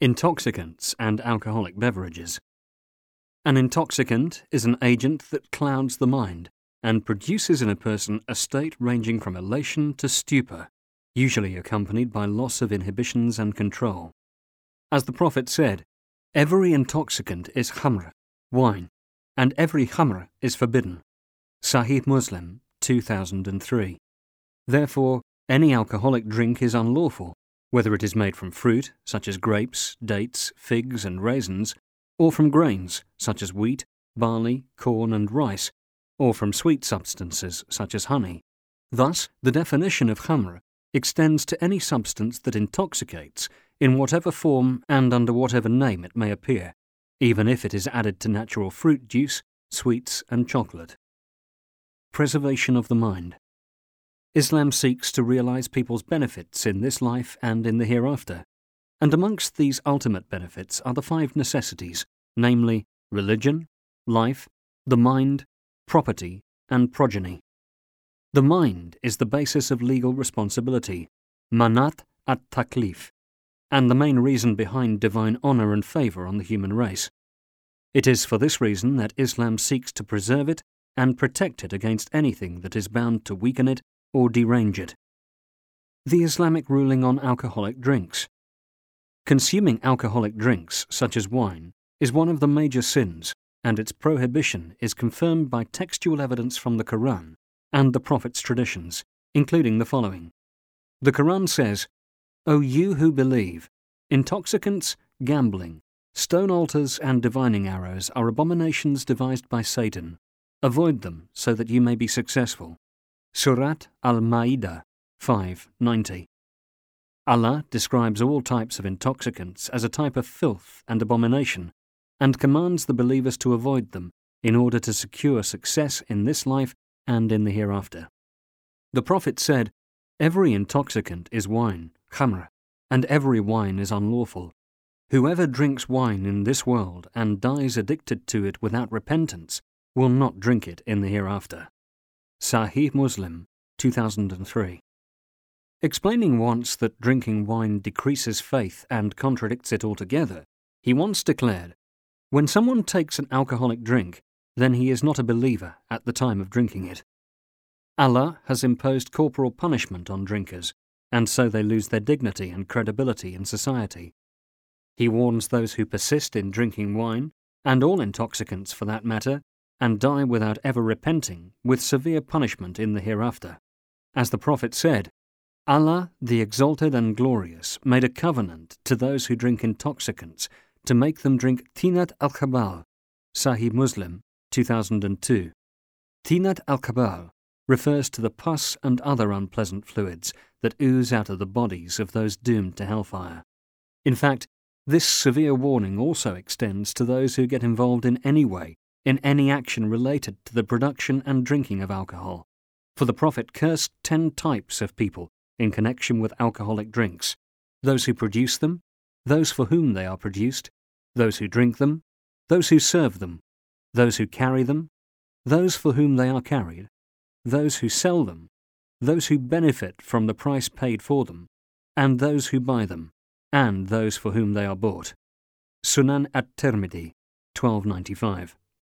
Intoxicants and alcoholic beverages. An intoxicant is an agent that clouds the mind and produces in a person a state ranging from elation to stupor, usually accompanied by loss of inhibitions and control. As the Prophet said, every intoxicant is khamr, wine, and every khamr is forbidden. Sahih Muslim, 2003. Therefore, any alcoholic drink is unlawful, whether it is made from fruit, such as grapes, dates, figs, and raisins, or from grains, such as wheat, barley, corn, and rice, or from sweet substances, such as honey. Thus, the definition of khamr extends to any substance that intoxicates, in whatever form and under whatever name it may appear, even if it is added to natural fruit juice, sweets, and chocolate. Preservation of the mind. Islam seeks to realize people's benefits in this life and in the hereafter, and amongst these ultimate benefits are the five necessities, namely religion, life, the mind, property, and progeny. The mind is the basis of legal responsibility, manat at-taklif, and the main reason behind divine honor and favor on the human race. It is for this reason that Islam seeks to preserve it and protect it against anything that is bound to weaken it or derange it. The Islamic ruling on alcoholic drinks. Consuming alcoholic drinks, such as wine, is one of the major sins, and its prohibition is confirmed by textual evidence from the Quran and the Prophet's traditions, including the following. The Quran says, "O you who believe, intoxicants, gambling, stone altars and divining arrows are abominations devised by Satan. Avoid them so that you may be successful." Surat Al-Ma'idah 5:90. Allah describes all types of intoxicants as a type of filth and abomination, and commands the believers to avoid them in order to secure success in this life and in the hereafter. The Prophet said, "Every intoxicant is wine, khamr, and every wine is unlawful. Whoever drinks wine in this world and dies addicted to it without repentance will not drink it in the hereafter." Sahih Muslim, 2003. Explaining once that drinking wine decreases faith and contradicts it altogether, he once declared, "When someone takes an alcoholic drink, then he is not a believer at the time of drinking it." Allah has imposed corporal punishment on drinkers, and so they lose their dignity and credibility in society. He warns those who persist in drinking wine, and all intoxicants for that matter, and die without ever repenting, with severe punishment in the hereafter. As the Prophet said, "Allah, the Exalted and Glorious, made a covenant to those who drink intoxicants to make them drink tinat al-khabal." Sahih Muslim, 2002. Tinat al-khabal refers to the pus and other unpleasant fluids that ooze out of the bodies of those doomed to hellfire. In fact, this severe warning also extends to those who get involved in any way in any action related to the production and drinking of alcohol, for the Prophet cursed 10 types of people in connection with alcoholic drinks: those who produce them, those for whom they are produced, those who drink them, those who serve them, those who carry them, those for whom they are carried, those who sell them, those who benefit from the price paid for them, and those who buy them, and those for whom they are bought. Sunan at-Tirmidhi, 1295.